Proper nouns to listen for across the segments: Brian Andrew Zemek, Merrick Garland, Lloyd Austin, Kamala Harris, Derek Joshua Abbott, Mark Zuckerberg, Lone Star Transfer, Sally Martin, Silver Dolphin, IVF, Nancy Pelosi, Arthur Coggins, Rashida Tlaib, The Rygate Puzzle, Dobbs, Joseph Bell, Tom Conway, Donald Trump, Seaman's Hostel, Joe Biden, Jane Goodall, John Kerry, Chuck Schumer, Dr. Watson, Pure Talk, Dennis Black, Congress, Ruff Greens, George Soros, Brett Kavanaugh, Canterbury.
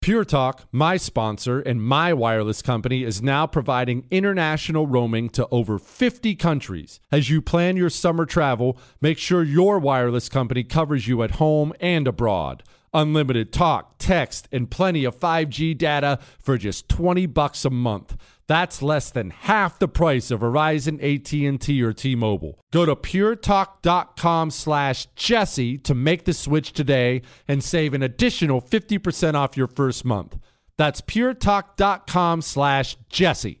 Pure Talk, my sponsor and my wireless company, is now providing international roaming to over 50 countries. As you plan your summer travel, make sure your wireless company covers you at home and abroad. Unlimited talk, text, and plenty of 5G data for just $20 a month. That's less than half the price of Verizon, AT&T, or T-Mobile. Go to puretalk.com/Jesse to make the switch today and save an additional 50% off your first month. That's puretalk.com/Jesse.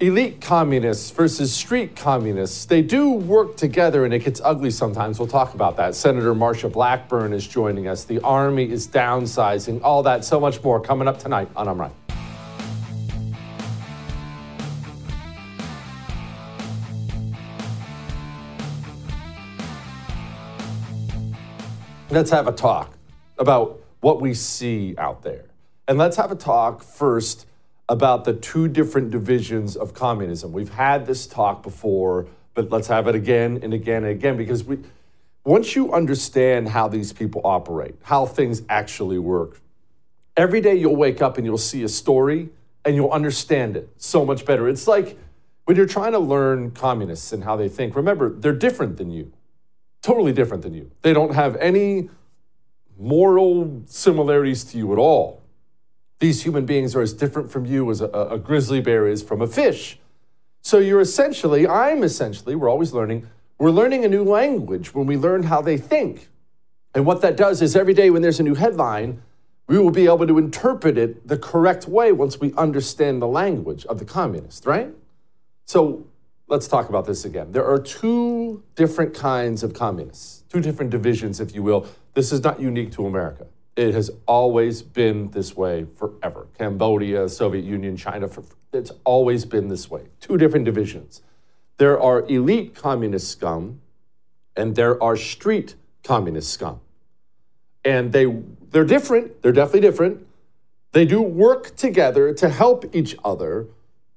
Elite communists versus street communists, they do work together, and it gets ugly sometimes. We'll talk about that. Senator Marsha Blackburn is joining us. The Army is downsizing. All that, so much more coming up tonight on I'm Right. Let's have a talk about what we see out there. And let's have a talk first about the two different divisions of communism. We've had this talk before, but let's have it again and again and again, because once you understand how these people operate, how things actually work, every day you'll wake up and you'll see a story and you'll understand it so much better. It's like when you're trying to learn communists and how they think. Remember, they're different than you, totally different than you. They don't have any moral similarities to you at all. These human beings are as different from you as a grizzly bear is from a fish. So you're essentially, we're always learning. We're learning a new language when we learn how they think. And what that does is every day when there's a new headline, we will be able to interpret it the correct way once we understand the language of the communist, right? So let's talk about this again. There are two different kinds of communists, two different divisions, if you will. This is not unique to America. It has always been this way forever. Cambodia, Soviet Union, China, it's always been this way. Two different divisions. There are elite communist scum, and there are street communist scum. And they're different. They're definitely different. They do work together to help each other,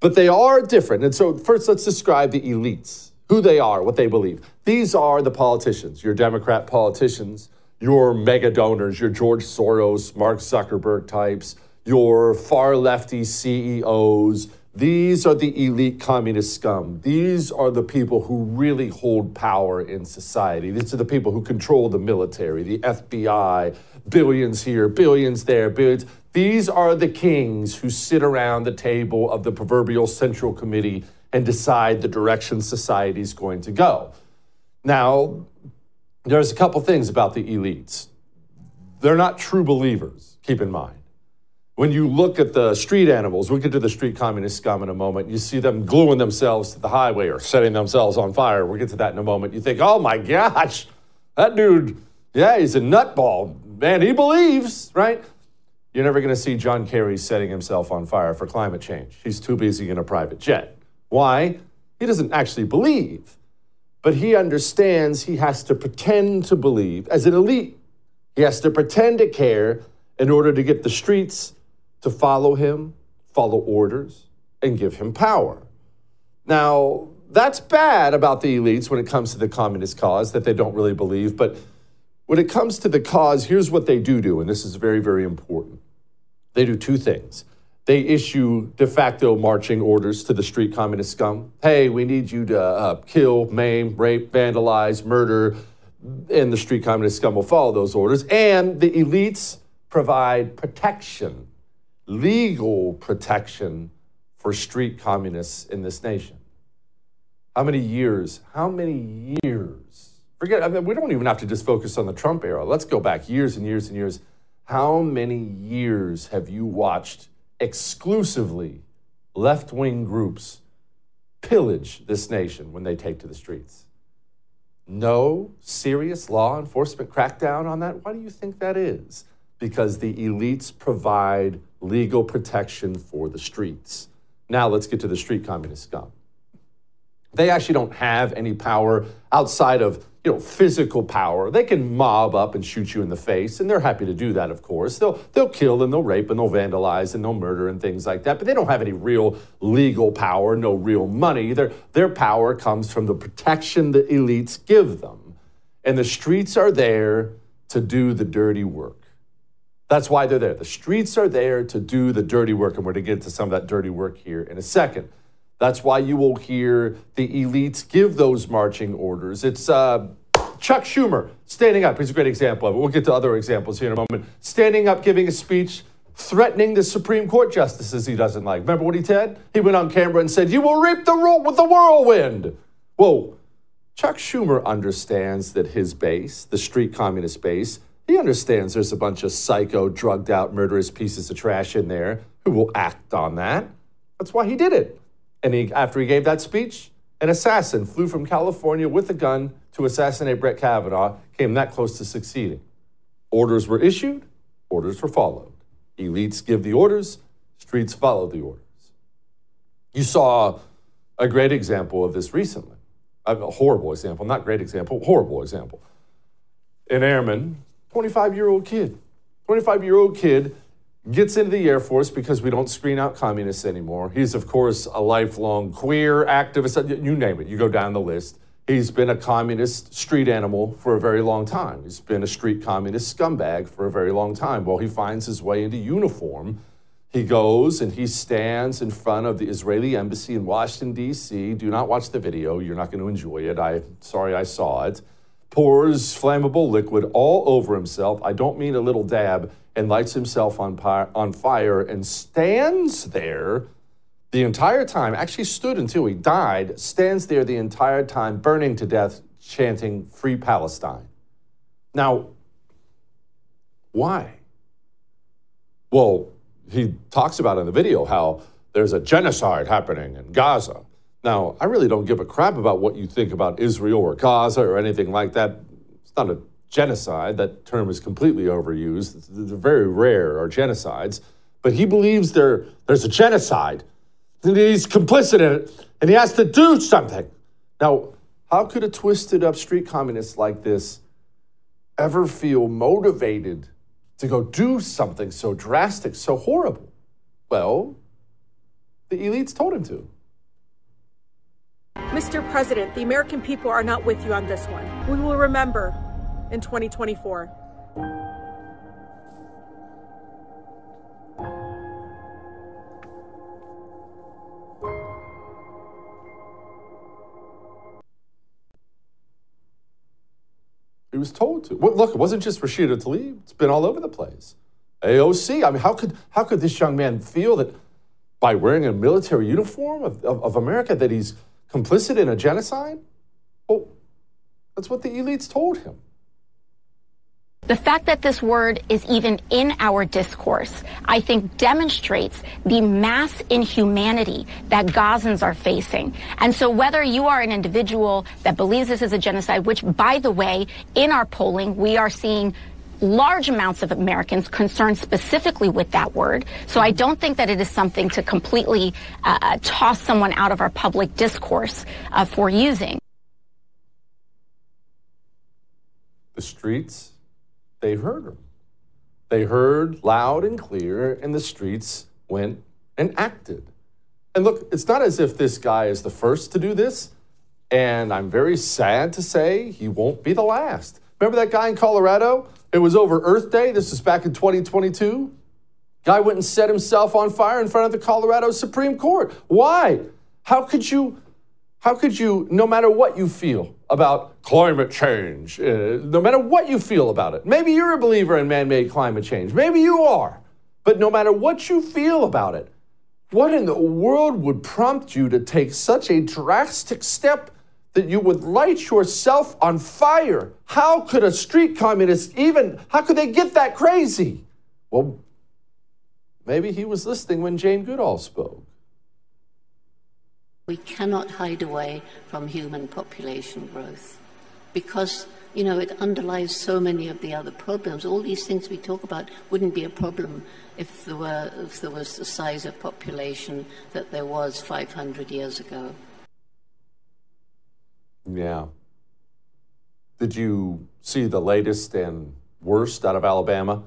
but they are different. And so first, let's describe the elites, who they are, what they believe. These are the politicians, your Democrat politicians, your mega donors, your George Soros, Mark Zuckerberg types, your far lefty CEOs, These are the elite communist scum. These are the people who really hold power in society. These are the people who control the military, the FBI, billions here, billions there, billions. These are the kings who sit around the table of the proverbial Central Committee and decide the direction society's going to go. Now, there's a couple things about the elites. They're not true believers, keep in mind. When you look at the street animals, we'll get to the street communist scum in a moment, you see them gluing themselves to the highway or setting themselves on fire. We'll get to that in a moment. You think, oh my gosh, that dude, yeah, he's a nutball. Man, he believes, right? You're never gonna see John Kerry setting himself on fire for climate change. He's too busy in a private jet. Why? He doesn't actually believe, but he understands he has to pretend to believe as an elite. He has to pretend to care in order to get the streets to follow him, follow orders, and give him power. Now, that's bad about the elites when it comes to the communist cause, that they don't really believe. But when it comes to the cause, here's what they do, and this is very, very important. They do two things. They issue de facto marching orders to the street communist scum. Hey, we need you to kill, maim, rape, vandalize, murder, and the street communist scum will follow those orders. And the elites provide protection, legal protection for street communists in this nation. How many years? We don't even have to just focus on the Trump era. Let's go back years and years and years. How many years have you watched exclusively left-wing groups pillage this nation when they take to the streets? No serious law enforcement crackdown on that? Why do you think that is? Because the elites provide legal protection for the streets. Now let's get to the street communist scum. They actually don't have any power outside of, physical power. They can mob up and shoot you in the face, and they're happy to do that, of course. They'll kill and they'll rape and they'll vandalize and they'll murder and things like that, but they don't have any real legal power, no real money. Their power comes from the protection the elites give them. And the streets are there to do the dirty work. That's why they're there. The streets are there to do the dirty work, and we're going to get to some of that dirty work here in a second. That's why you will hear the elites give those marching orders. It's Chuck Schumer standing up. He's a great example of it. We'll get to other examples here in a moment. Standing up, giving a speech, threatening the Supreme Court justices he doesn't like. Remember what he said? He went on camera and said, "You will reap the rule with the whirlwind." Whoa. Chuck Schumer understands that his base, the street communist base, he understands there's a bunch of psycho, drugged out, murderous pieces of trash in there who will act on that. That's why he did it. And after he gave that speech, an assassin flew from California with a gun to assassinate Brett Kavanaugh, came that close to succeeding. Orders were issued, orders were followed. Elites give the orders, streets follow the orders. You saw a great example of this recently. A horrible example, not great example, horrible example. An airman, 25-year-old kid gets into the Air Force because we don't screen out communists anymore. He's, of course, a lifelong queer activist, you name it, you go down the list. He's been a communist street animal for a very long time. He's been a street communist scumbag for a very long time. Well, he finds his way into uniform. He goes and he stands in front of the Israeli embassy in Washington, D.C. Do not watch the video. You're not going to enjoy it. I'm sorry I saw it. Pours flammable liquid all over himself, I don't mean a little dab, and lights himself on fire and stands there the entire time, actually stood until he died, stands there the entire time, burning to death, chanting Free Palestine. Now, why? Well, he talks about in the video how there's a genocide happening in Gaza. Now, I really don't give a crap about what you think about Israel or Gaza or anything like that. It's not a genocide. That term is completely overused. They're very rare, are genocides. But he believes there's a genocide. And he's complicit in it, and he has to do something. Now, how could a twisted up street communist like this ever feel motivated to go do something so drastic, so horrible? Well, the elites told him to. Mr. President, the American people are not with you on this one. We will remember in 2024. He was told to. Well, look, it wasn't just Rashida Tlaib. It's been all over the place. AOC. I mean, how could this young man feel that by wearing a military uniform of America that he's complicit in a genocide? Well, that's what the elites told him. The fact that this word is even in our discourse, I think, demonstrates the mass inhumanity that Gazans are facing. And so whether you are an individual that believes this is a genocide, which, by the way, in our polling, we are seeing large amounts of Americans concerned specifically with that word. So I don't think that it is something to completely toss someone out of our public discourse for using. The streets, they heard her. They heard loud and clear, and the streets went and acted. And look, it's not as if this guy is the first to do this, and I'm very sad to say he won't be the last. Remember that guy in Colorado? It was over Earth Day. This was back in 2022. Guy went and set himself on fire in front of the Colorado Supreme Court. Why? How could you, no matter what you feel about climate change, no matter what you feel about it, maybe you're a believer in man-made climate change, maybe you are, but no matter what you feel about it, what in the world would prompt you to take such a drastic step that you would light yourself on fire? How could a street communist even, how could they get that crazy? Well, maybe he was listening when Jane Goodall spoke. We cannot hide away from human population growth because, you know, it underlies so many of the other problems. All these things we talk about wouldn't be a problem if there was the size of population that there was 500 years ago. Yeah. Did you see the latest and worst out of Alabama?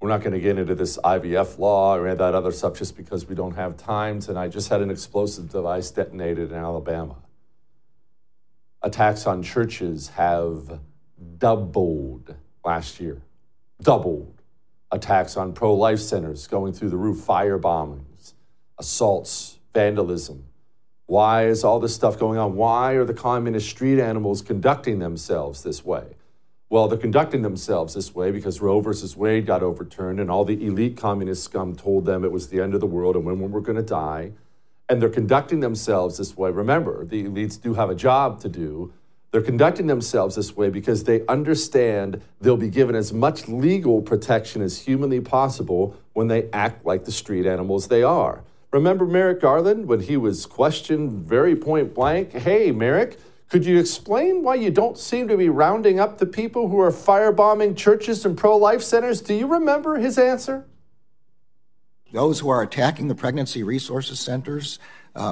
We're not going to get into this IVF law or any of that other stuff just because we don't have time tonight. Just had an explosive device detonated in Alabama. Attacks on churches have doubled last year. Doubled. Attacks on pro-life centers going through the roof, fire bombings, assaults, vandalism. Why is all this stuff going on? Why are the communist street animals conducting themselves this way? Well, they're conducting themselves this way because Roe versus Wade got overturned and all the elite communist scum told them it was the end of the world and women were going to die. And they're conducting themselves this way. Remember, the elites do have a job to do. They're conducting themselves this way because they understand they'll be given as much legal protection as humanly possible when they act like the street animals they are. Remember Merrick Garland when he was questioned very point blank? Hey, Merrick, could you explain why you don't seem to be rounding up the people who are firebombing churches and pro-life centers? Do you remember his answer? Those who are attacking the pregnancy resources centers,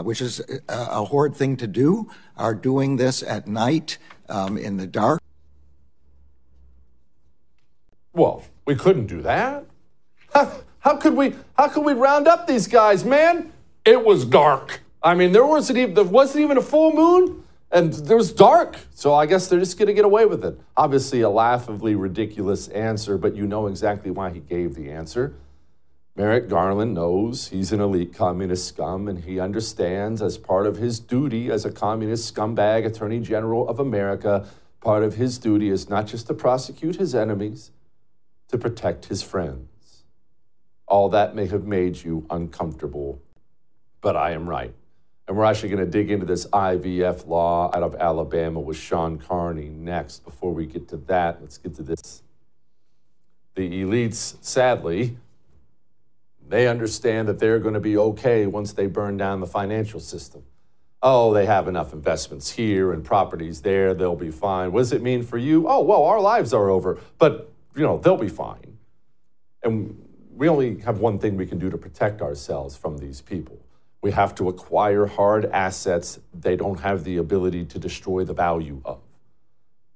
which is a horrid thing to do, are doing this at night in the dark. Well, we couldn't do that. How could we round up these guys, man? It was dark. I mean, there wasn't even a full moon. And there was dark, so I guess they're just going to get away with it. Obviously, a laughably ridiculous answer, but you know exactly why he gave the answer. Merrick Garland knows he's an elite communist scum, and he understands as part of his duty as a communist scumbag Attorney General of America, part of his duty is not just to prosecute his enemies, to protect his friends. All that may have made you uncomfortable, but I am right. And we're actually going to dig into this IVF law out of Alabama with Sean Carney next. Before we get to that, let's get to this. The elites, sadly, they understand that they're going to be okay once they burn down the financial system. Oh, they have enough investments here and properties there. They'll be fine. What does it mean for you? Oh, well, our lives are over. But, you know, they'll be fine. And we only have one thing we can do to protect ourselves from these people. We have to acquire hard assets they don't have the ability to destroy the value of.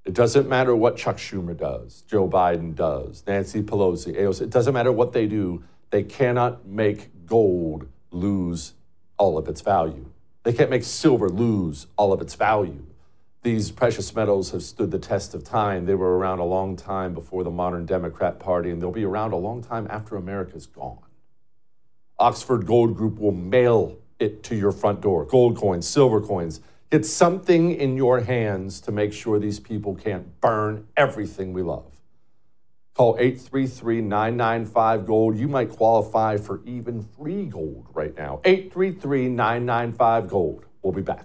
It doesn't matter what Chuck Schumer does, Joe Biden does, Nancy Pelosi, AOC. It doesn't matter what they do. They cannot make gold lose all of its value. They can't make silver lose all of its value. These precious metals have stood the test of time. They were around a long time before the modern Democrat Party, and they'll be around a long time after America's gone. Oxford Gold Group will mail it to your front door. Gold coins, silver coins. It's something in your hands to make sure these people can't burn everything we love. Call 833-995-GOLD. You might qualify for even free gold right now. 833-995-GOLD. We'll be back.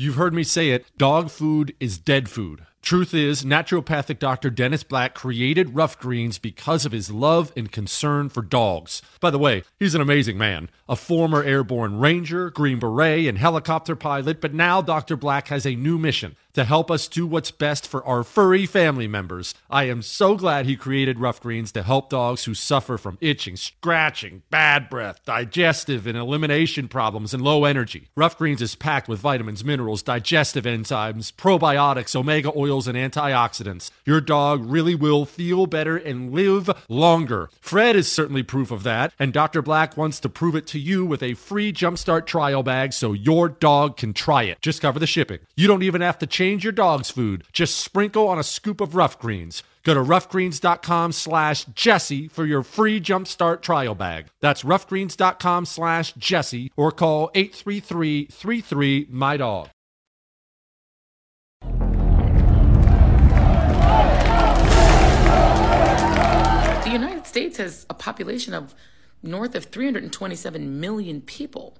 You've heard me say it, dog food is dead food. Truth is, naturopathic doctor Dennis Black created Ruff Greens because of his love and concern for dogs. By the way, he's an amazing man, a former airborne ranger, Green Beret, and helicopter pilot, but now Dr. Black has a new mission: to help us do what's best for our furry family members. I am so glad he created Ruff Greens to help dogs who suffer from itching, scratching, bad breath, digestive and elimination problems, and low energy. Ruff Greens is packed with vitamins, minerals, digestive enzymes, probiotics, omega oils, and antioxidants. Your dog really will feel better and live longer. Fred is certainly proof of that, and Dr. Black wants to prove it to you with a free Jumpstart trial bag so your dog can try it. Just cover the shipping. You don't even have to change your dog's food. Just sprinkle on a scoop of Ruff Greens. Go to roughgreens.com/Jesse for your free Jumpstart trial bag. That's roughgreens.com/Jesse or call 833-33-MY-DOG. The United States has a population of north of 327 million people.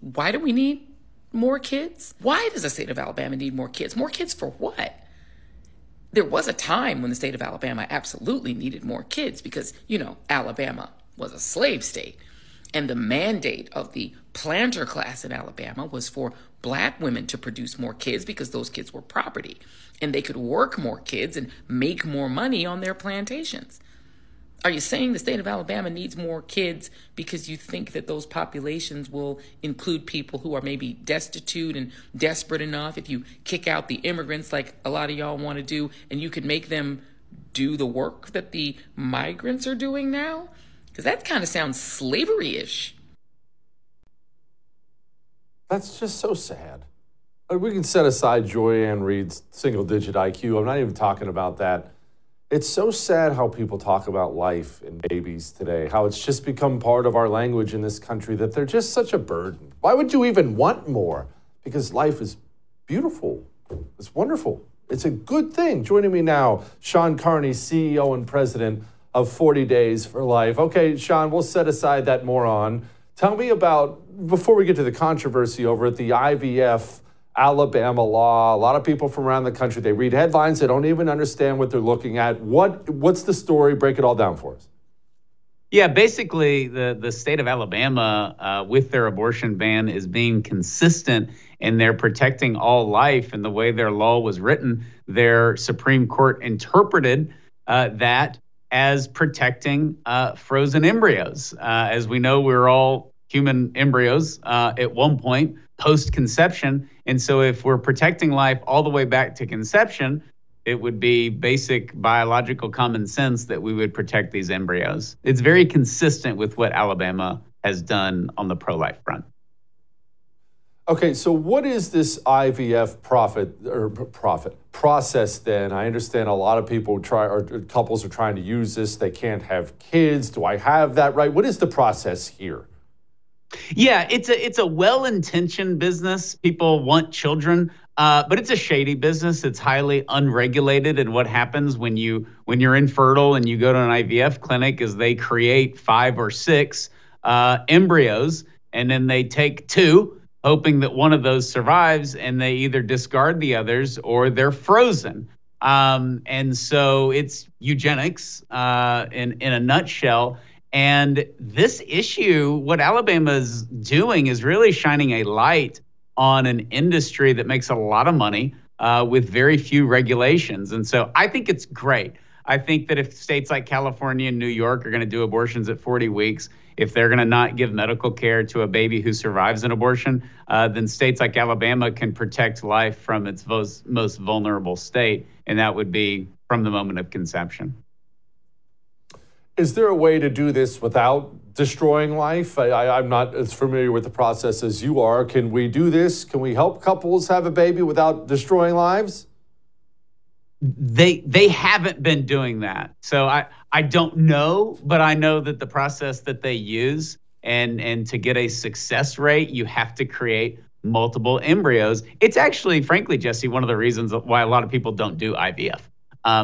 Why do we need more kids? Why does the state of Alabama need more kids? More kids for what? There was a time when the state of Alabama absolutely needed more kids because, you know, Alabama was a slave state, and the mandate of the planter class in Alabama was for black women to produce more kids because those kids were property, and they could work more kids and make more money on their plantations. Are you saying the state of Alabama needs more kids because you think that those populations will include people who are maybe destitute and desperate enough if you kick out the immigrants like a lot of y'all want to do, and you could make them do the work that the migrants are doing now? Because that kind of sounds slavery-ish. That's just so sad. We can set aside Joyanne Reed's single-digit IQ. I'm not even talking about that. It's so sad how people talk about life and babies today, how it's just become part of our language in this country that they're just such a burden. Why would you even want more? Because life is beautiful. It's wonderful. It's a good thing. Joining me now, Sean Carney, CEO and president of 40 Days for Life. Okay, Sean, we'll set aside that moron. Tell me about, before we get to the controversy over it, the IVF Alabama law. A lot of people from around the country, they read headlines, they don't even understand what they're looking at. What's the story? Break it all down for us. Yeah, basically the state of Alabama with their abortion ban is being consistent in their protecting all life, and the way their law was written, their Supreme Court interpreted that as protecting frozen embryos. As we know, we're all human embryos at one point post-conception. And so if we're protecting life all the way back to conception, it would be basic biological common sense that we would protect these embryos. It's very consistent with what Alabama has done on the pro-life front. Okay, so what is this IVF process then? I understand a lot of people couples are trying to use this. They can't have kids. Do I have that right? What is the process here? Yeah, it's a well-intentioned business. People want children, but it's a shady business. It's highly unregulated, and what happens when you're infertile and you go to an IVF clinic is they create 5 or 6 embryos, and then they take 2, hoping that one of those survives, and they either discard the others or they're frozen. And so it's eugenics in a nutshell. And this issue, what Alabama's doing is really shining a light on an industry that makes a lot of money with very few regulations. And so I think it's great. I think that if states like California and New York are going to do abortions at 40 weeks, if they're going to not give medical care to a baby who survives an abortion, then states like Alabama can protect life from its most vulnerable state, and that would be from the moment of conception. Is there a way to do this without destroying life? I'm not as familiar with the process as you are. Can we do this? Can we help couples have a baby without destroying lives? They haven't been doing that. So I don't know, but I know that the process that they use and to get a success rate, you have to create multiple embryos. It's actually, frankly, Jesse, one of the reasons why a lot of people don't do IVF.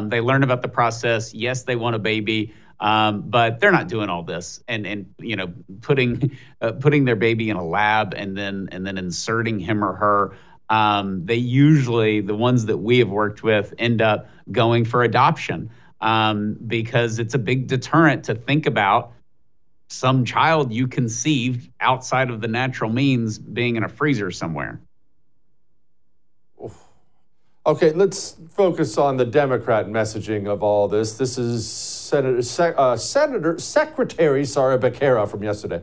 They learn about the process. Yes, they want a baby, but they're not doing all this and you know, putting their baby in a lab and then inserting him or her. They usually, the ones that we have worked with, end up going for adoption because it's a big deterrent to think about some child you conceived outside of the natural means being in a freezer somewhere. Okay, let's focus on the Democrat messaging of all this. This is Secretary Sarah Becerra from yesterday.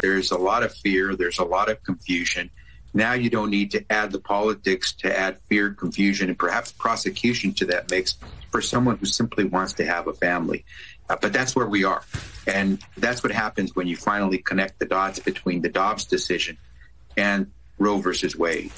There's a lot of fear. There's a lot of confusion. Now you don't need to add the politics to add fear, confusion, and perhaps prosecution to that mix for someone who simply wants to have a family. But that's where we are. And that's what happens when you finally connect the dots between the Dobbs decision and Roe versus Wade.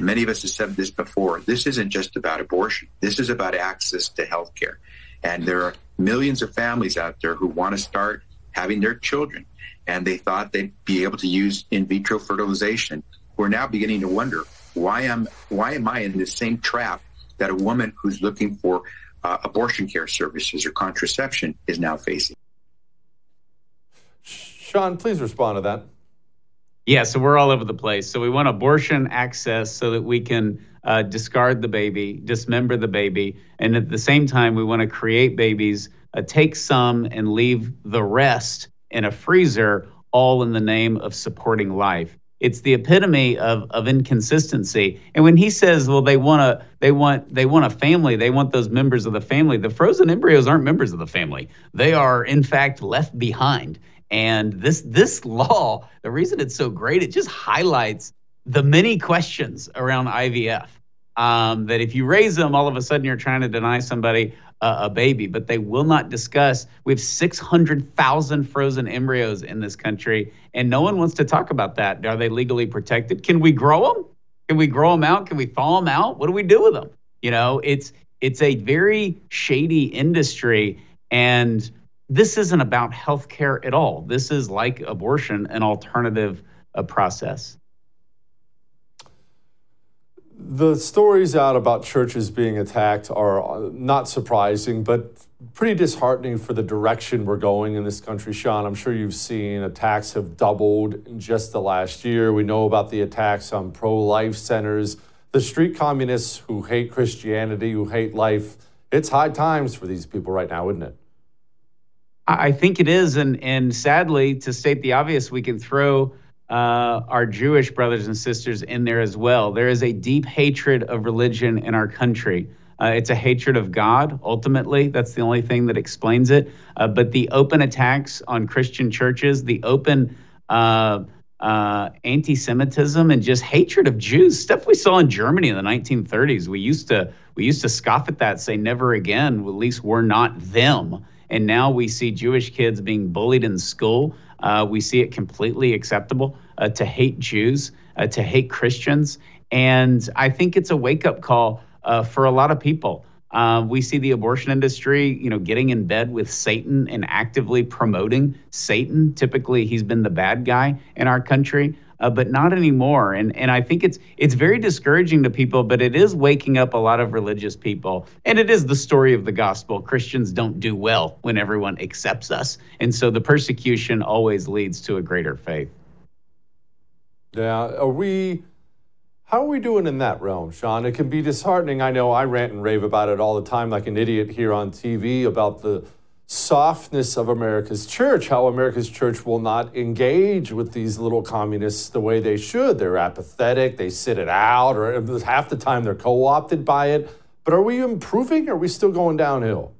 Many of us have said this before. This isn't just about abortion. This is about access to health care. And there are millions of families out there who want to start having their children. And they thought they'd be able to use in vitro fertilization. We're now beginning to wonder, why am I in the same trap that a woman who's looking for abortion care services or contraception is now facing? Sean, please respond to that. Yeah, so we're all over the place. So we want abortion access so that we can discard the baby, dismember the baby, and at the same time, we want to create babies take some and leave the rest in a freezer, all in the name of supporting life. It's the epitome of inconsistency. And when he says, well, they want a family, they want those members of the family, the frozen embryos aren't members of the family. They are, in fact, left behind. And this law, the reason it's so great, it just highlights the many questions around IVF. That if you raise them, all of a sudden you're trying to deny somebody a baby, but they will not discuss. We have 600,000 frozen embryos in this country, and no one wants to talk about that. Are they legally protected? Can we grow them? Can we grow them out? Can we thaw them out? What do we do with them? You know, it's a very shady industry, and this isn't about healthcare at all. This is, like abortion, an alternative process. The stories out about churches being attacked are not surprising, but pretty disheartening for the direction we're going in this country, Sean. I'm sure you've seen attacks have doubled in just the last year. We know about the attacks on pro-life centers, the street communists who hate Christianity, who hate life. It's high times for these people right now, isn't it? I think it is, and sadly, to state the obvious, we can throw our Jewish brothers and sisters in there as well. There is a deep hatred of religion in our country. It's a hatred of God, ultimately. That's the only thing that explains it. But the open attacks on Christian churches, the open anti-Semitism and just hatred of Jews, stuff we saw in Germany in the 1930s. We used to scoff at that, say never again, well, at least we're not them. And now we see Jewish kids being bullied in school. We see it completely acceptable to hate Jews, to hate Christians. And I think it's a wake-up call for a lot of people. We see the abortion industry, you know, getting in bed with Satan and actively promoting Satan. Typically, he's been the bad guy in our country, but not anymore. And I think it's very discouraging to people, but it is waking up a lot of religious people. And it is the story of the gospel. Christians don't do well when everyone accepts us. And so the persecution always leads to a greater faith. Yeah, how are we doing in that realm, Sean? It can be disheartening. I know I rant and rave about it all the time like an idiot here on TV about the softness of America's church, how America's church will not engage with these little communists the way they should. They're apathetic, they sit it out, or half the time they're co-opted by it. But are we improving, or are we still going downhill?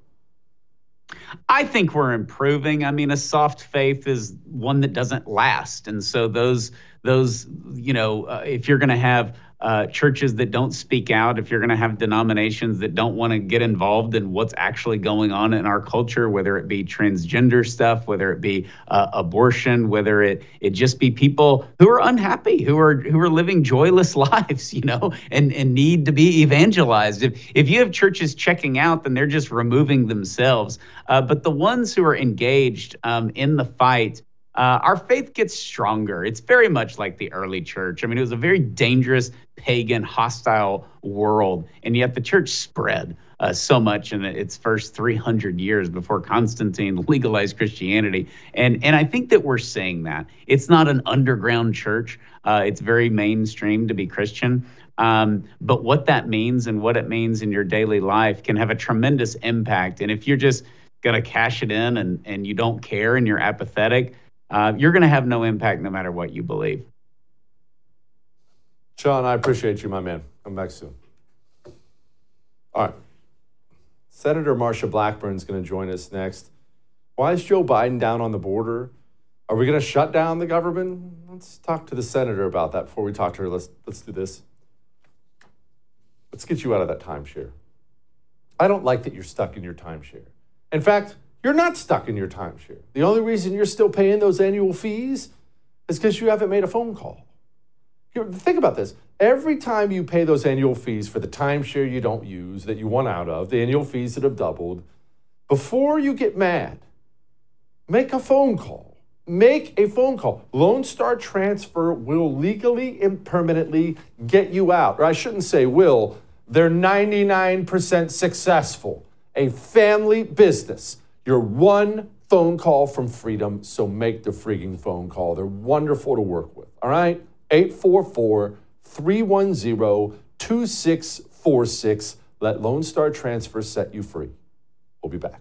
I think we're improving. I mean, a soft faith is one that doesn't last. And so those, you know, if you're going to have churches that don't speak out, if you're going to have denominations that don't want to get involved in what's actually going on in our culture, whether it be transgender stuff, whether it be abortion, whether it just be people who are unhappy, who are living joyless lives, you know, and need to be evangelized. If you have churches checking out, then they're just removing themselves. But the ones who are engaged in the fight, our faith gets stronger. It's very much like the early church. I mean, it was a very dangerous, pagan, hostile world, and yet the church spread so much in its first 300 years before Constantine legalized Christianity. And I think that we're seeing that. It's not an underground church. It's very mainstream to be Christian. But what that means and what it means in your daily life can have a tremendous impact. And if you're just going to cash it in and you don't care and you're apathetic, you're going to have no impact no matter what you believe. Sean, I appreciate you, my man. Come back soon. All right. Senator Marsha Blackburn is going to join us next. Why is Joe Biden down on the border? Are we going to shut down the government? Let's talk to the senator about that before we talk to her. Let's do this. Let's get you out of that timeshare. I don't like that you're stuck in your timeshare. In fact, you're not stuck in your timeshare. The only reason you're still paying those annual fees is because you haven't made a phone call. Think about this. Every time you pay those annual fees for the timeshare you don't use, that you want out of, the annual fees that have doubled, before you get mad, make a phone call. Make a phone call. Lone Star Transfer will legally and permanently get you out. Or I shouldn't say will. They're 99% successful. A family business. You're one phone call from freedom, so make the freaking phone call. They're wonderful to work with, all right? 844-310-2646. Let Lone Star Transfer set you free. We'll be back.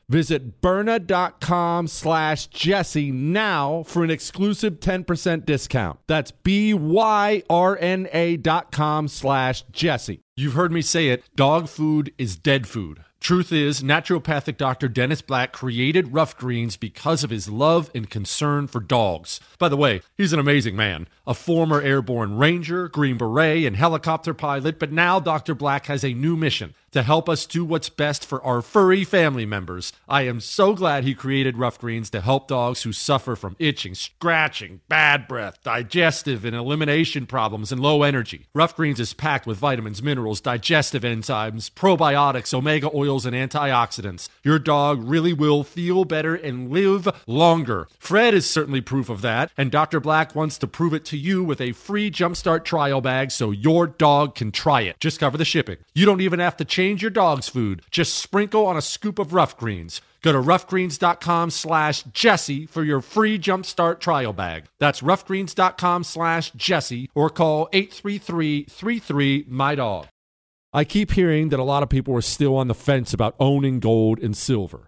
Visit Byrna.com/Jesse now for an exclusive 10% discount. That's BYRNA.com/Jesse. You've heard me say it. Dog food is dead food. Truth is, naturopathic Dr. Dennis Black created Ruff Greens because of his love and concern for dogs. By the way, he's an amazing man, a former airborne ranger, Green Beret, and helicopter pilot, but now Dr. Black has a new mission: to help us do what's best for our furry family members. I am so glad he created Ruff Greens to help dogs who suffer from itching, scratching, bad breath, digestive and elimination problems, and low energy. Ruff Greens is packed with vitamins, minerals, digestive enzymes, probiotics, omega oils, and antioxidants. Your dog really will feel better and live longer. Fred is certainly proof of that, and Dr. Black wants to prove it to you with a free Jumpstart trial bag so your dog can try it. Just cover the shipping. You don't even have to change your dog's food. Just sprinkle on a scoop of Ruff Greens. Go to roughgreens.com/Jesse for your free Jumpstart trial bag. That's roughgreens.com/Jesse or call 833-33-MY-DOG. I keep hearing that a lot of people are still on the fence about owning gold and silver.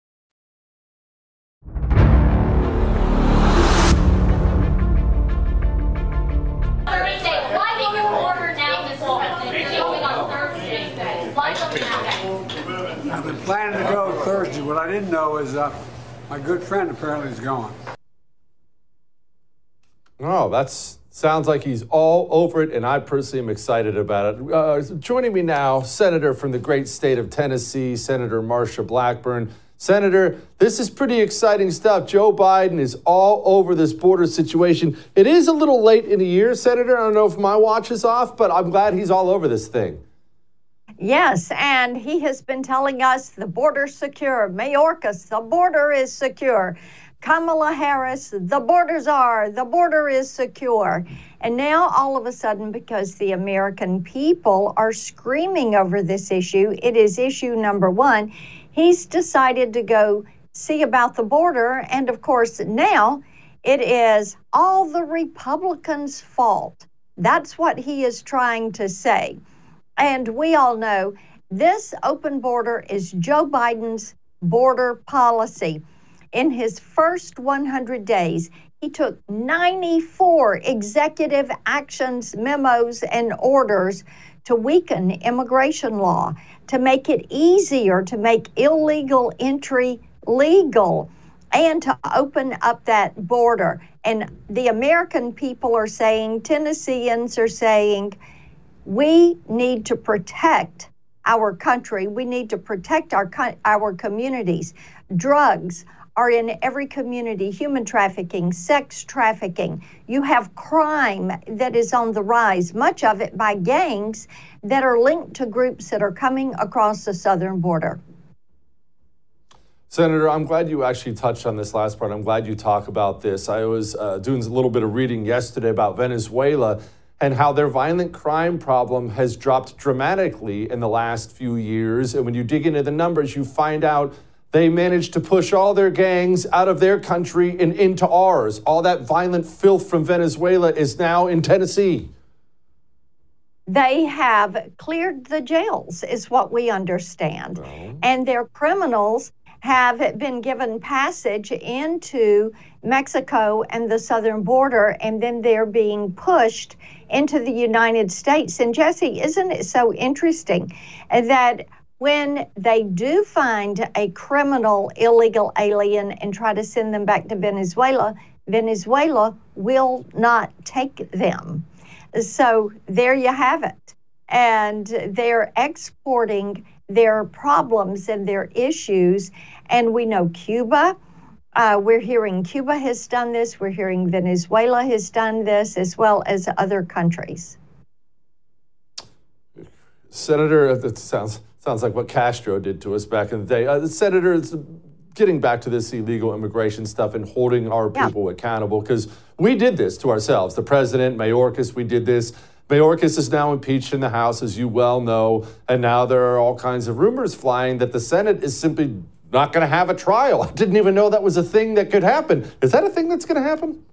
I've been planning to go Thursday. What I didn't know is my good friend apparently is gone. Oh, that sounds like he's all over it, and I personally am excited about it. Joining me now, Senator from the great state of Tennessee, Senator Marsha Blackburn. Senator, this is pretty exciting stuff. Joe Biden is all over this border situation. It is a little late in the year, Senator. I don't know if my watch is off, but I'm glad he's all over this thing. Yes, and he has been telling us the border's secure. Mayorkas, the border is secure. Kamala Harris, the borders are, the border is secure. And now all of a sudden, because the American people are screaming over this issue, it is issue number one, he's decided to go see about the border. And of course, now it is all the Republicans' fault. That's what he is trying to say. And we all know this open border is Joe Biden's border policy. In his first 100 days, he took 94 executive actions, memos, and orders to weaken immigration law, to make it easier to make illegal entry legal, and to open up that border. And the American people are saying, Tennesseans are saying, we need to protect our country. We need to protect our communities. Drugs are in every community, human trafficking, sex trafficking. You have crime that is on the rise, much of it by gangs that are linked to groups that are coming across the southern border. Senator, I'm glad you actually touched on this last part. I'm glad you talk about this. I was doing a little bit of reading yesterday about Venezuela and how their violent crime problem has dropped dramatically in the last few years. And when you dig into the numbers, you find out they managed to push all their gangs out of their country and into ours. All that violent filth from Venezuela is now in Tennessee. They have cleared the jails, is what we understand. Well. And their criminals have been given passage into Mexico and the southern border, and then they're being pushed into the United States. And Jesse, isn't it so interesting that when they do find a criminal illegal alien and try to send them back to Venezuela, Venezuela will not take them. So there you have it. And they're exporting their problems and their issues. And we know Cuba, we're hearing Cuba has done this. We're hearing Venezuela has done this, as well as other countries. Senator, that sounds like what Castro did to us back in the day. Senator, getting back to this illegal immigration stuff and holding our people accountable, because we did this to ourselves. The president, Mayorkas, we did this. Mayorkas is now impeached in the House, as you well know, and now there are all kinds of rumors flying that the Senate is simply not going to have a trial. I didn't even know that was a thing that could happen. Is that a thing that's going to happen?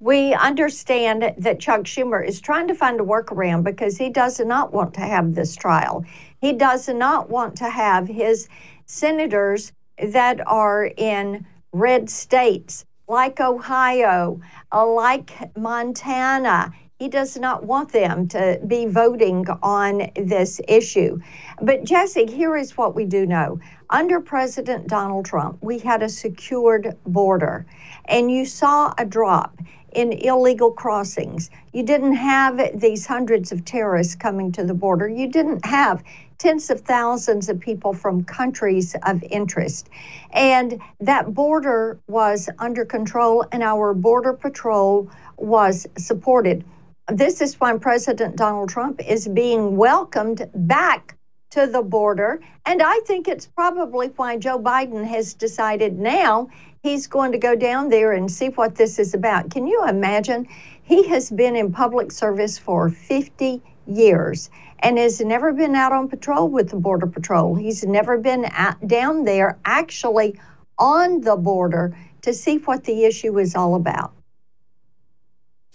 We understand that Chuck Schumer is trying to find a workaround because he does not want to have this trial. He does not want to have his senators that are in red states like Ohio, like Montana. He does not want them to be voting on this issue. But Jesse, here is what we do know. Under President Donald Trump, we had a secured border, and you saw a drop in illegal crossings. You didn't have these hundreds of terrorists coming to the border. You didn't have tens of thousands of people from countries of interest. And that border was under control, and our Border Patrol was supported. This is why President Donald Trump is being welcomed back to the border. And I think it's probably why Joe Biden has decided now he's going to go down there and see what this is about. Can you imagine? He has been in public service for 50 years and has never been out on patrol with the Border Patrol. He's never been down there actually on the border to see what the issue is all about.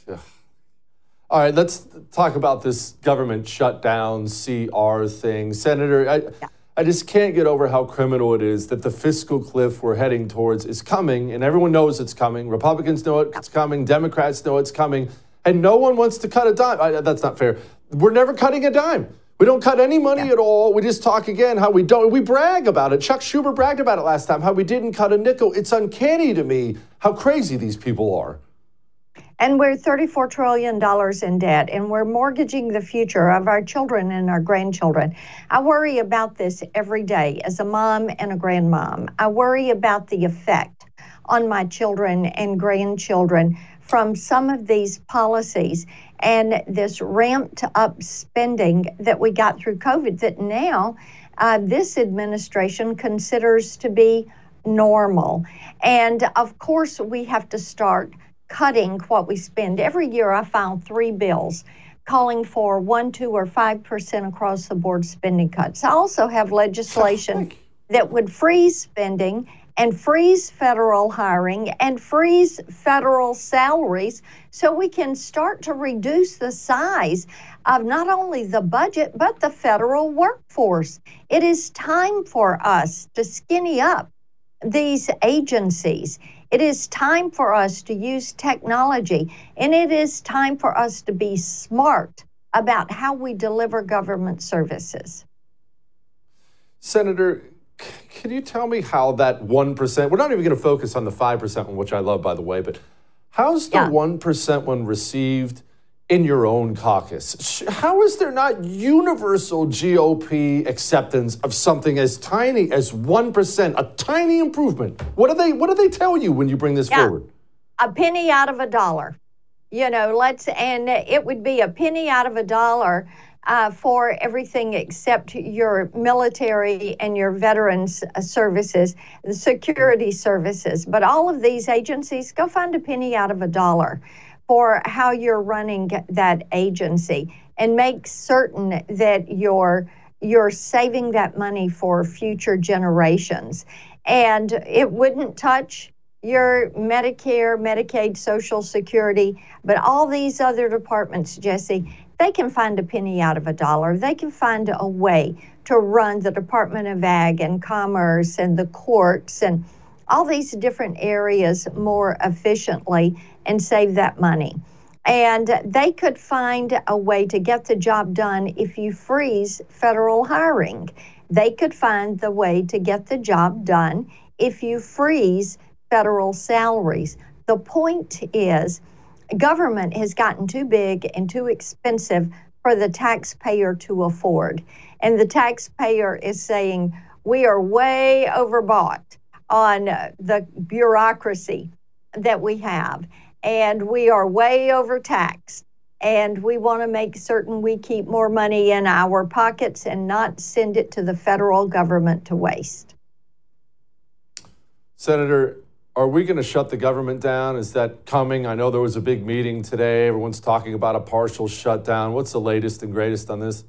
Yeah. All right, let's talk about this government shutdown, CR thing. Senator, I just can't get over how criminal it is that the fiscal cliff we're heading towards is coming, and everyone knows it's coming. Republicans know it's coming. Democrats know it's coming. And no one wants to cut a dime. That's not fair. We're never cutting a dime. We don't cut any money at all. We just talk again how we don't. We brag about it. Chuck Schumer bragged about it last time, how we didn't cut a nickel. It's uncanny to me how crazy these people are. And we're $34 trillion in debt, and we're mortgaging the future of our children and our grandchildren. I worry about this every day as a mom and a grandmom. I worry about the effect on my children and grandchildren from some of these policies and this ramped up spending that we got through COVID that now this administration considers to be normal. And of course, we have to start cutting what we spend. Every year I file 3 bills calling for 1%, 2%, or 5% across the board spending cuts. I also have legislation that would freeze spending and freeze federal hiring and freeze federal salaries so we can start to reduce the size of not only the budget, but the federal workforce. It is time for us to skinny up these agencies. It is time for us to use technology, and it is time for us to be smart about how we deliver government services. Senator, can you tell me how that 1%, we're not even going to focus on the 5% one, which I love, by the way, but how's the 1% one received in your own caucus? How is there not universal GOP acceptance of something as tiny as 1%, a tiny improvement? What do they tell you when you bring this forward? A penny out of a dollar. You know, and it would be a penny out of a dollar for everything except your military and your veterans services, the security services. But all of these agencies, go find a penny out of a dollar for how you're running that agency, and make certain that you're saving that money for future generations. And it wouldn't touch your Medicare, Medicaid, Social Security, but all these other departments, Jesse, they can find a penny out of a dollar. They can find a way to run the Department of Ag and Commerce and the courts and all these different areas more efficiently and save that money. And they could find a way to get the job done if you freeze federal hiring. They could find the way to get the job done if you freeze federal salaries. The point is, government has gotten too big and too expensive for the taxpayer to afford. And the taxpayer is saying, we are way overbought on the bureaucracy that we have, and we are way overtaxed, and we want to make certain we keep more money in our pockets and not send it to the federal government to waste. Senator, are we going to shut the government down? Is that coming? I know there was a big meeting today. Everyone's talking about a partial shutdown. What's the latest and greatest on this?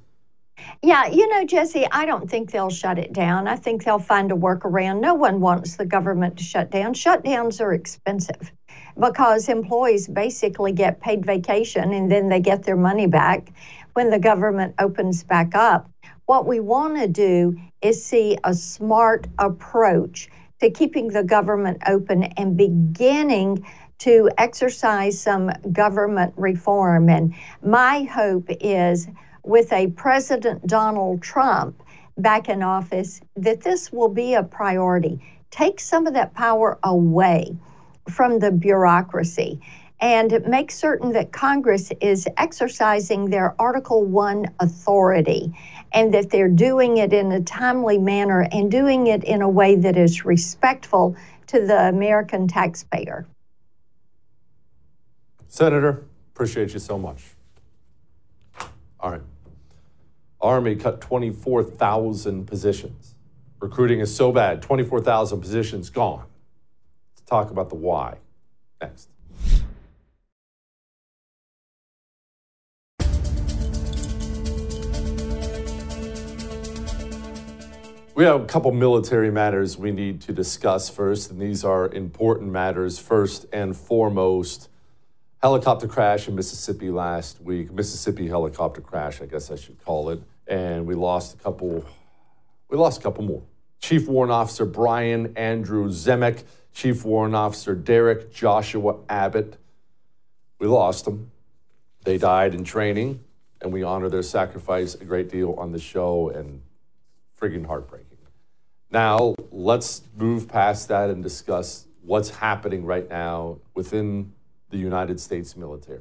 Yeah, you know, Jesse, I don't think they'll shut it down. I think they'll find a workaround. No one wants the government to shut down. Shutdowns are expensive because employees basically get paid vacation and then they get their money back when the government opens back up. What we want to do is see a smart approach to keeping the government open and beginning to exercise some government reform. And my hope is, with a President Donald Trump back in office, that this will be a priority. Take some of that power away from the bureaucracy and make certain that Congress is exercising their Article 1 authority and that they're doing it in a timely manner and doing it in a way that is respectful to the American taxpayer. Senator, appreciate you so much. All right. Army cut 24,000 positions. Recruiting is so bad, 24,000 positions gone. Let's talk about the why next. We have a couple military matters we need to discuss first, and these are important matters. First and foremost, helicopter crash in Mississippi last week. Mississippi helicopter crash, I guess I should call it. And we lost a couple more. Chief Warrant Officer Brian Andrew Zemek, Chief Warrant Officer Derek Joshua Abbott. We lost them. They died in training, and we honor their sacrifice a great deal on the show, and friggin' heartbreaking. Now, let's move past that and discuss what's happening right now within the United States military.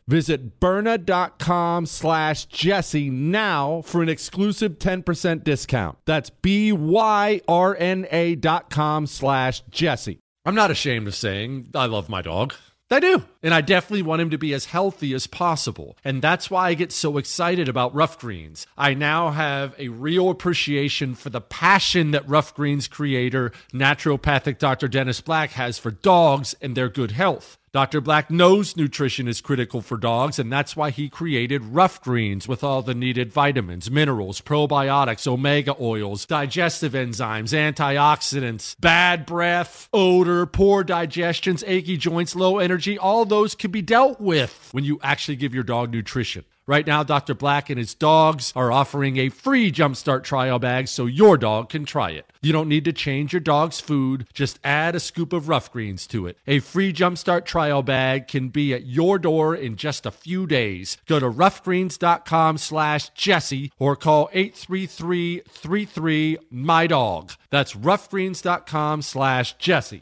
Visit Byrna.com/Jesse now. Now for an exclusive 10% discount. That's BYRNA.com/Jesse. I'm not ashamed of saying I love my dog. I do. And I definitely want him to be as healthy as possible. And that's why I get so excited about Ruff Greens. I now have a real appreciation for the passion that Ruff Greens creator, naturopathic Dr. Dennis Black, has for dogs and their good health. Dr. Black knows nutrition is critical for dogs, and that's why he created Ruff Greens with all the needed vitamins, minerals, probiotics, omega oils, digestive enzymes, antioxidants, bad breath, odor, poor digestions, achy joints, low energy. All those can be dealt with when you actually give your dog nutrition. Right now, Dr. Black and his dogs are offering a free Jumpstart trial bag so your dog can try it. You don't need to change your dog's food. Just add a scoop of Ruff Greens to it. A free Jumpstart trial bag can be at your door in just a few days. Go to roughgreens.com/Jesse or call 833-33-MY-DOG. That's roughgreens.com/Jesse.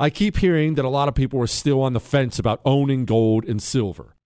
I keep hearing that a lot of people are still on the fence about owning gold and silver.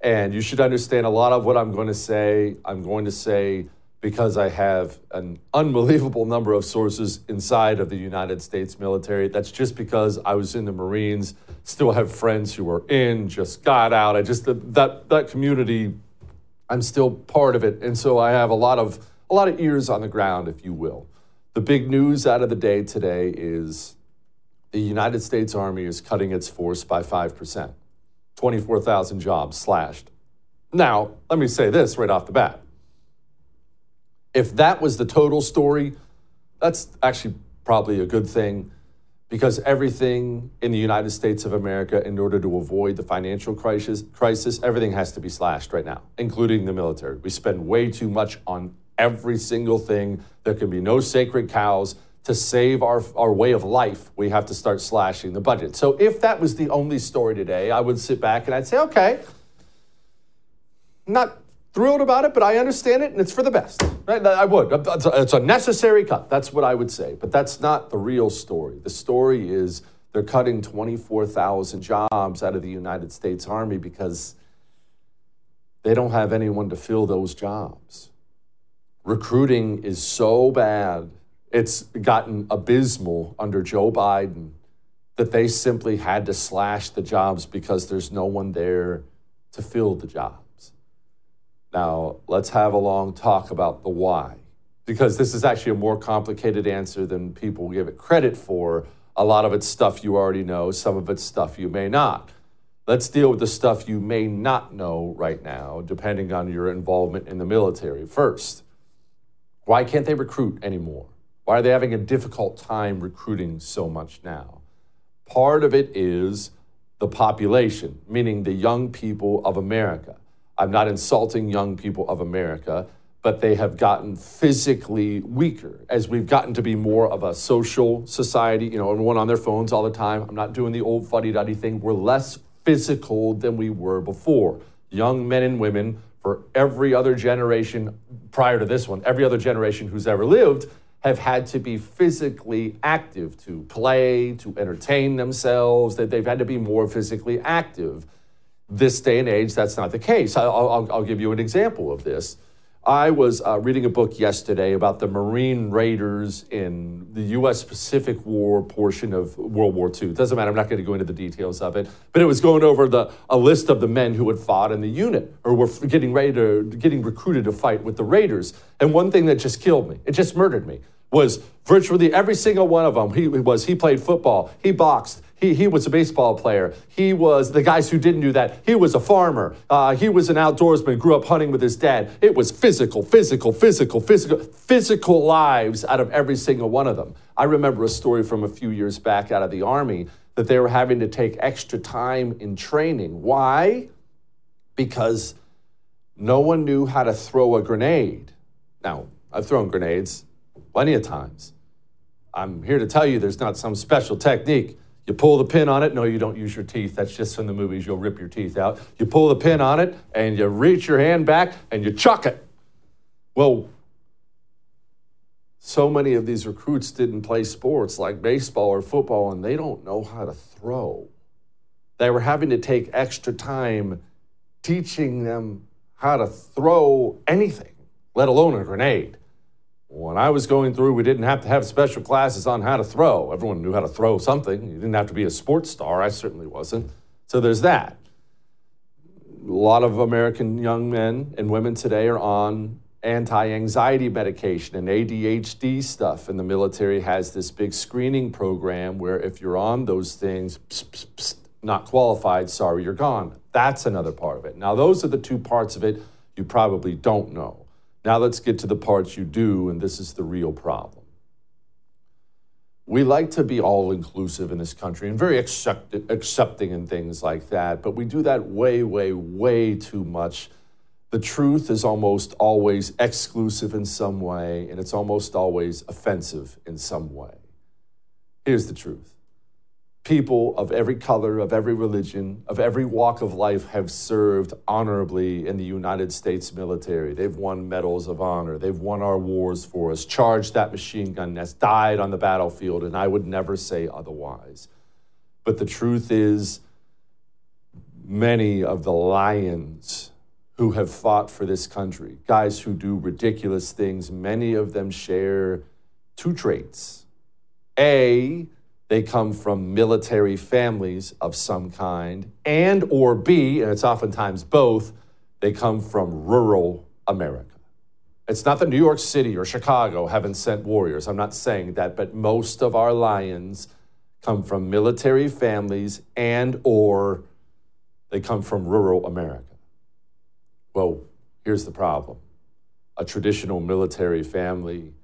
And you should understand a lot of what I'm going to say because I have an unbelievable number of sources inside of the United States military. That's just because I was in the Marines, still have friends who are in, just got out. That community, I'm still part of it. And so I have a lot of ears on the ground, if you will. The big news out of the day today is the United States Army is cutting its force by 5%. 24,000 jobs slashed. Now, let me say this right off the bat. If that was the total story, that's actually probably a good thing, because everything in the United States of America, in order to avoid the financial crisis, everything has to be slashed right now, including the military. We spend way too much on every single thing. There can be no sacred cows. to save our way of life, we have to start slashing the budget. So if that was the only story today, I would sit back and I'd say, okay, I'm not thrilled about it, but I understand it, and it's for the best. Right? I would. It's a necessary cut. That's what I would say. But that's not the real story. The story is they're cutting 24,000 jobs out of the United States Army because they don't have anyone to fill those jobs. Recruiting is so bad. It's gotten abysmal under Joe Biden that they simply had to slash the jobs because there's no one there to fill the jobs. Now, let's have a long talk about the why, because this is actually a more complicated answer than people give it credit for. A lot of it's stuff you already know. Some of it's stuff you may not. Let's deal with the stuff you may not know right now, depending on your involvement in the military first. Why can't they recruit anymore? Why are they having a difficult time recruiting so much now? Part of it is the population, meaning the young people of America. I'm not insulting young people of America, but they have gotten physically weaker as we've gotten to be more of a social society. You know, everyone on their phones all the time. I'm not doing the old fuddy-duddy thing. We're less physical than we were before. Young men and women for every other generation prior to this one, every other generation who's ever lived, have had to be physically active to play, to entertain themselves, that they've had to be more physically active. This day and age, that's not the case. I'll give you an example of this. I was reading a book yesterday about the Marine Raiders in the U.S. Pacific War portion of World War II. It doesn't matter, I'm not going to go into the details of it, but it was going over a list of the men who had fought in the unit or were getting recruited to fight with the Raiders. And one thing that just killed me, it just murdered me, was virtually every single one of them. He played football, he boxed, he was a baseball player. He was the guys who didn't do that. He was a farmer. He was an outdoorsman, grew up hunting with his dad. It was physical lives out of every single one of them. I remember a story from a few years back out of the Army that they were having to take extra time in training. Why? Because no one knew how to throw a grenade. Now, I've thrown grenades plenty of times. I'm here to tell you there's not some special technique. You pull the pin on it. No, you don't use your teeth. That's just from the movies. You'll rip your teeth out. You pull the pin on it, and you reach your hand back, and you chuck it. Well, so many of these recruits didn't play sports like baseball or football, and they don't know how to throw. They were having to take extra time teaching them how to throw anything, let alone a grenade. When I was going through, we didn't have to have special classes on how to throw. Everyone knew how to throw something. You didn't have to be a sports star. I certainly wasn't. So there's that. A lot of American young men and women today are on anti-anxiety medication and ADHD stuff. And the military has this big screening program where if you're on those things, not qualified, sorry, you're gone. That's another part of it. Now, those are the two parts of it you probably don't know. Now let's get to the parts you do, and this is the real problem. We like to be all-inclusive in this country and very accepting and things like that, but we do that way, way, way too much. The truth is almost always exclusive in some way, and it's almost always offensive in some way. Here's the truth. People of every color, of every religion, of every walk of life have served honorably in the United States military. They've won medals of honor. They've won our wars for us, charged that machine gun nest, died on the battlefield, and I would never say otherwise. But the truth is, many of the lions who have fought for this country, guys who do ridiculous things, many of them share two traits. A, they come from military families of some kind, and or B, and it's oftentimes both, they come from rural America. It's not that New York City or Chicago haven't sent warriors. I'm not saying that, but most of our lions come from military families and or they come from rural America. Well, here's the problem. A traditional military family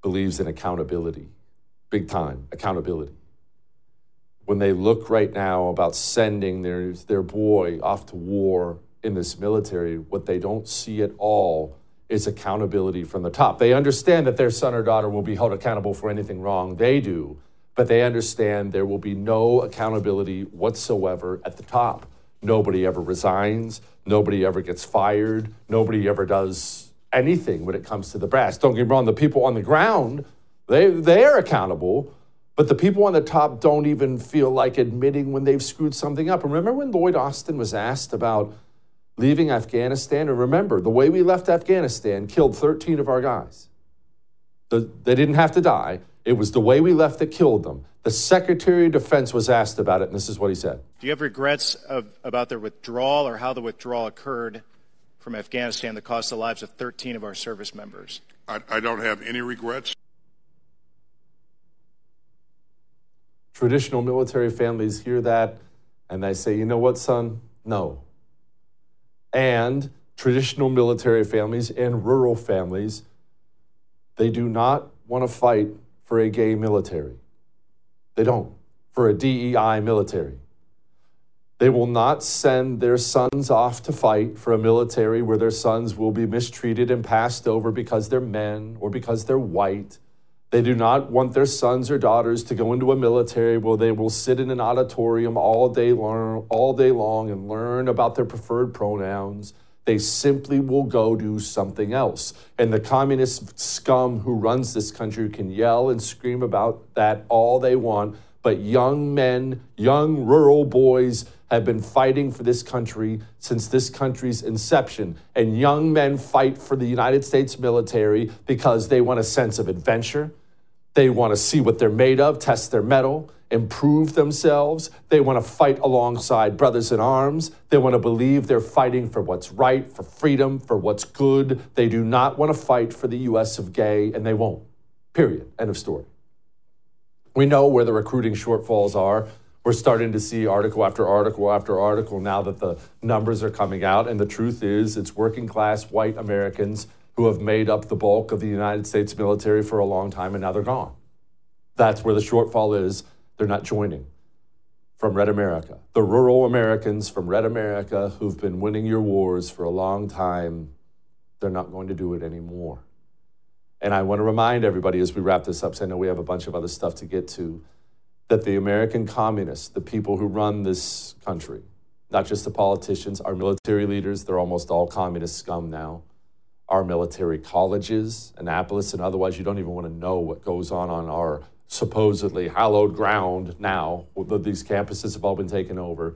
believes in accountability. Big time, accountability. When they look right now about sending their boy off to war in this military, what they don't see at all It's accountability from the top. They understand that their son or daughter will be held accountable for anything wrong they do, but they understand there will be no accountability whatsoever at the top. Nobody ever resigns. Nobody ever gets fired. Nobody ever does anything when it comes to the brass. Don't get me wrong, the people on the ground, they are accountable, but the people on the top don't even feel like admitting when they've screwed something up. And remember when Lloyd Austin was asked about leaving Afghanistan? And remember, the way we left Afghanistan killed 13 of our guys. They didn't have to die. It was the way we left that killed them. The Secretary of Defense was asked about it, and this is what he said. Do you have regrets about their withdrawal or how the withdrawal occurred from Afghanistan that cost the lives of 13 of our service members? I don't have any regrets. Traditional military families hear that, and they say, you know what, son? No. And traditional military families and rural families, they do not want to fight for a gay military. They don't. For a DEI military. They will not send their sons off to fight for a military where their sons will be mistreated and passed over because they're men or because they're white. They do not want their sons or daughters to go into a military where they will sit in an auditorium all day long and learn about their preferred pronouns. They simply will go do something else. And the communist scum who runs this country can yell and scream about that all they want. But young men, young rural boys have been fighting for this country since this country's inception. And young men fight for the United States military because they want a sense of adventure. They want to see what they're made of, test their mettle, improve themselves. They want to fight alongside brothers in arms. They want to believe they're fighting for what's right, for freedom, for what's good. They do not want to fight for the U.S. of gay, and they won't. Period. End of story. We know where the recruiting shortfalls are. We're starting to see article after article after article now that the numbers are coming out. And the truth is, it's working class white Americans who have made up the bulk of the United States military for a long time, and now they're gone. That's where the shortfall is. They're not joining from Red America. The rural Americans from Red America who've been winning your wars for a long time, they're not going to do it anymore. And I want to remind everybody as we wrap this up, because I know we have a bunch of other stuff to get to, that the American communists, the people who run this country, not just the politicians, our military leaders, they're almost all communist scum now. Our military colleges, Annapolis and otherwise, you don't even want to know what goes on our supposedly hallowed ground now. These campuses have all been taken over.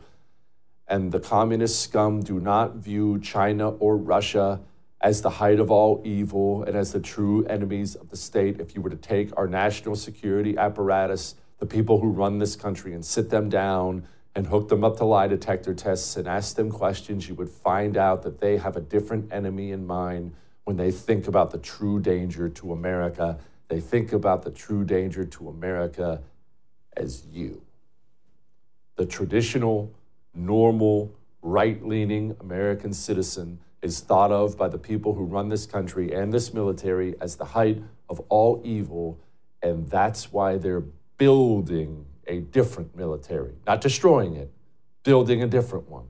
And the communist scum do not view China or Russia as the height of all evil and as the true enemies of the state. If you were to take our national security apparatus, the people who run this country, and sit them down and hook them up to lie detector tests and ask them questions, you would find out that they have a different enemy in mind when they think about the true danger to America. They think about the true danger to America as you. The traditional, normal, right-leaning American citizen is thought of by the people who run this country and this military as the height of all evil, and that's why they're building a different military, not destroying it, building a different one.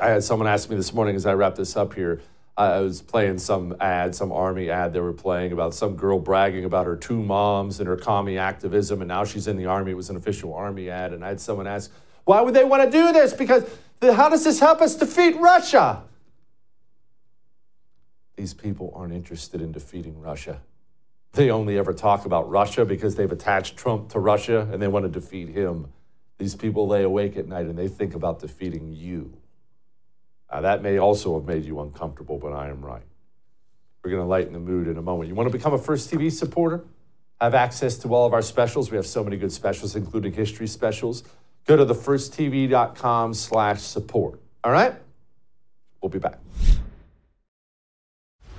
I had someone ask me this morning as I wrap this up here, I was playing some ad, some Army ad they were playing about some girl bragging about her two moms and her commie activism, and now she's in the Army. It was an official Army ad, and I had someone ask, why would they want to do this? Because how does this help us defeat Russia? These people aren't interested in defeating Russia. They only ever talk about Russia because they've attached Trump to Russia and they want to defeat him. These people lay awake at night and they think about defeating you. That may also have made you uncomfortable, but I am right. We're going to lighten the mood in a moment. You want to become a First TV supporter? Have access to all of our specials. We have so many good specials, including history specials. Go to thefirsttv.com/support. All right? We'll be back.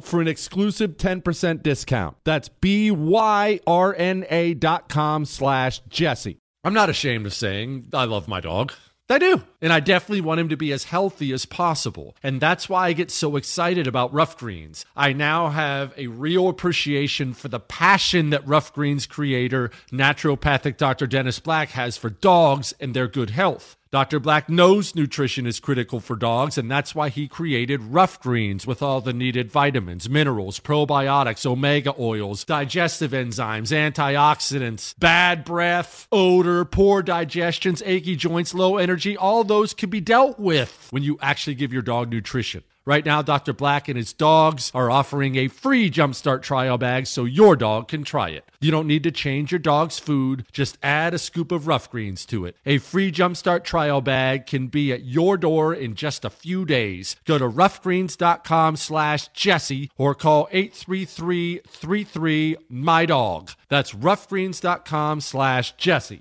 for an exclusive 10% discount. That's BYRNA.com/Jesse. I'm not ashamed of saying I love my dog. I do. And I definitely want him to be as healthy as possible. And that's why I get so excited about Ruff Greens. I now have a real appreciation for the passion that Ruff Greens creator, naturopathic Dr. Dennis Black, has for dogs and their good health. Dr. Black knows nutrition is critical for dogs, and that's why he created Ruff Greens with all the needed vitamins, minerals, probiotics, omega oils, digestive enzymes, antioxidants, bad breath, odor, poor digestions, achy joints, low energy. All those can be dealt with when you actually give your dog nutrition. Right now, Dr. Black and his dogs are offering a free Jumpstart trial bag so your dog can try it. You don't need to change your dog's food. Just add a scoop of Ruff Greens to it. A free Jumpstart trial bag can be at your door in just a few days. Go to roughgreens.com/Jesse or call 833-33-MY-DOG. That's roughgreens.com/Jesse.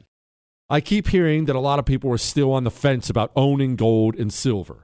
I keep hearing that a lot of people are still on the fence about owning gold and silver.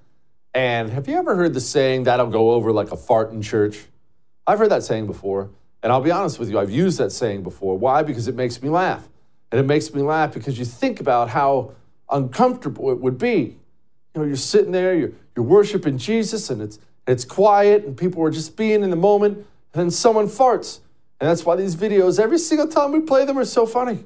And have you ever heard the saying, that'll go over like a fart in church? I've heard that saying before, and I'll be honest with you, I've used that saying before. Why? Because it makes me laugh. And it makes me laugh because you think about how uncomfortable it would be. You know, you're sitting there, you're worshiping Jesus, and it's quiet, and people are just being in the moment, and then someone farts. And that's why these videos, every single time we play them, are so funny.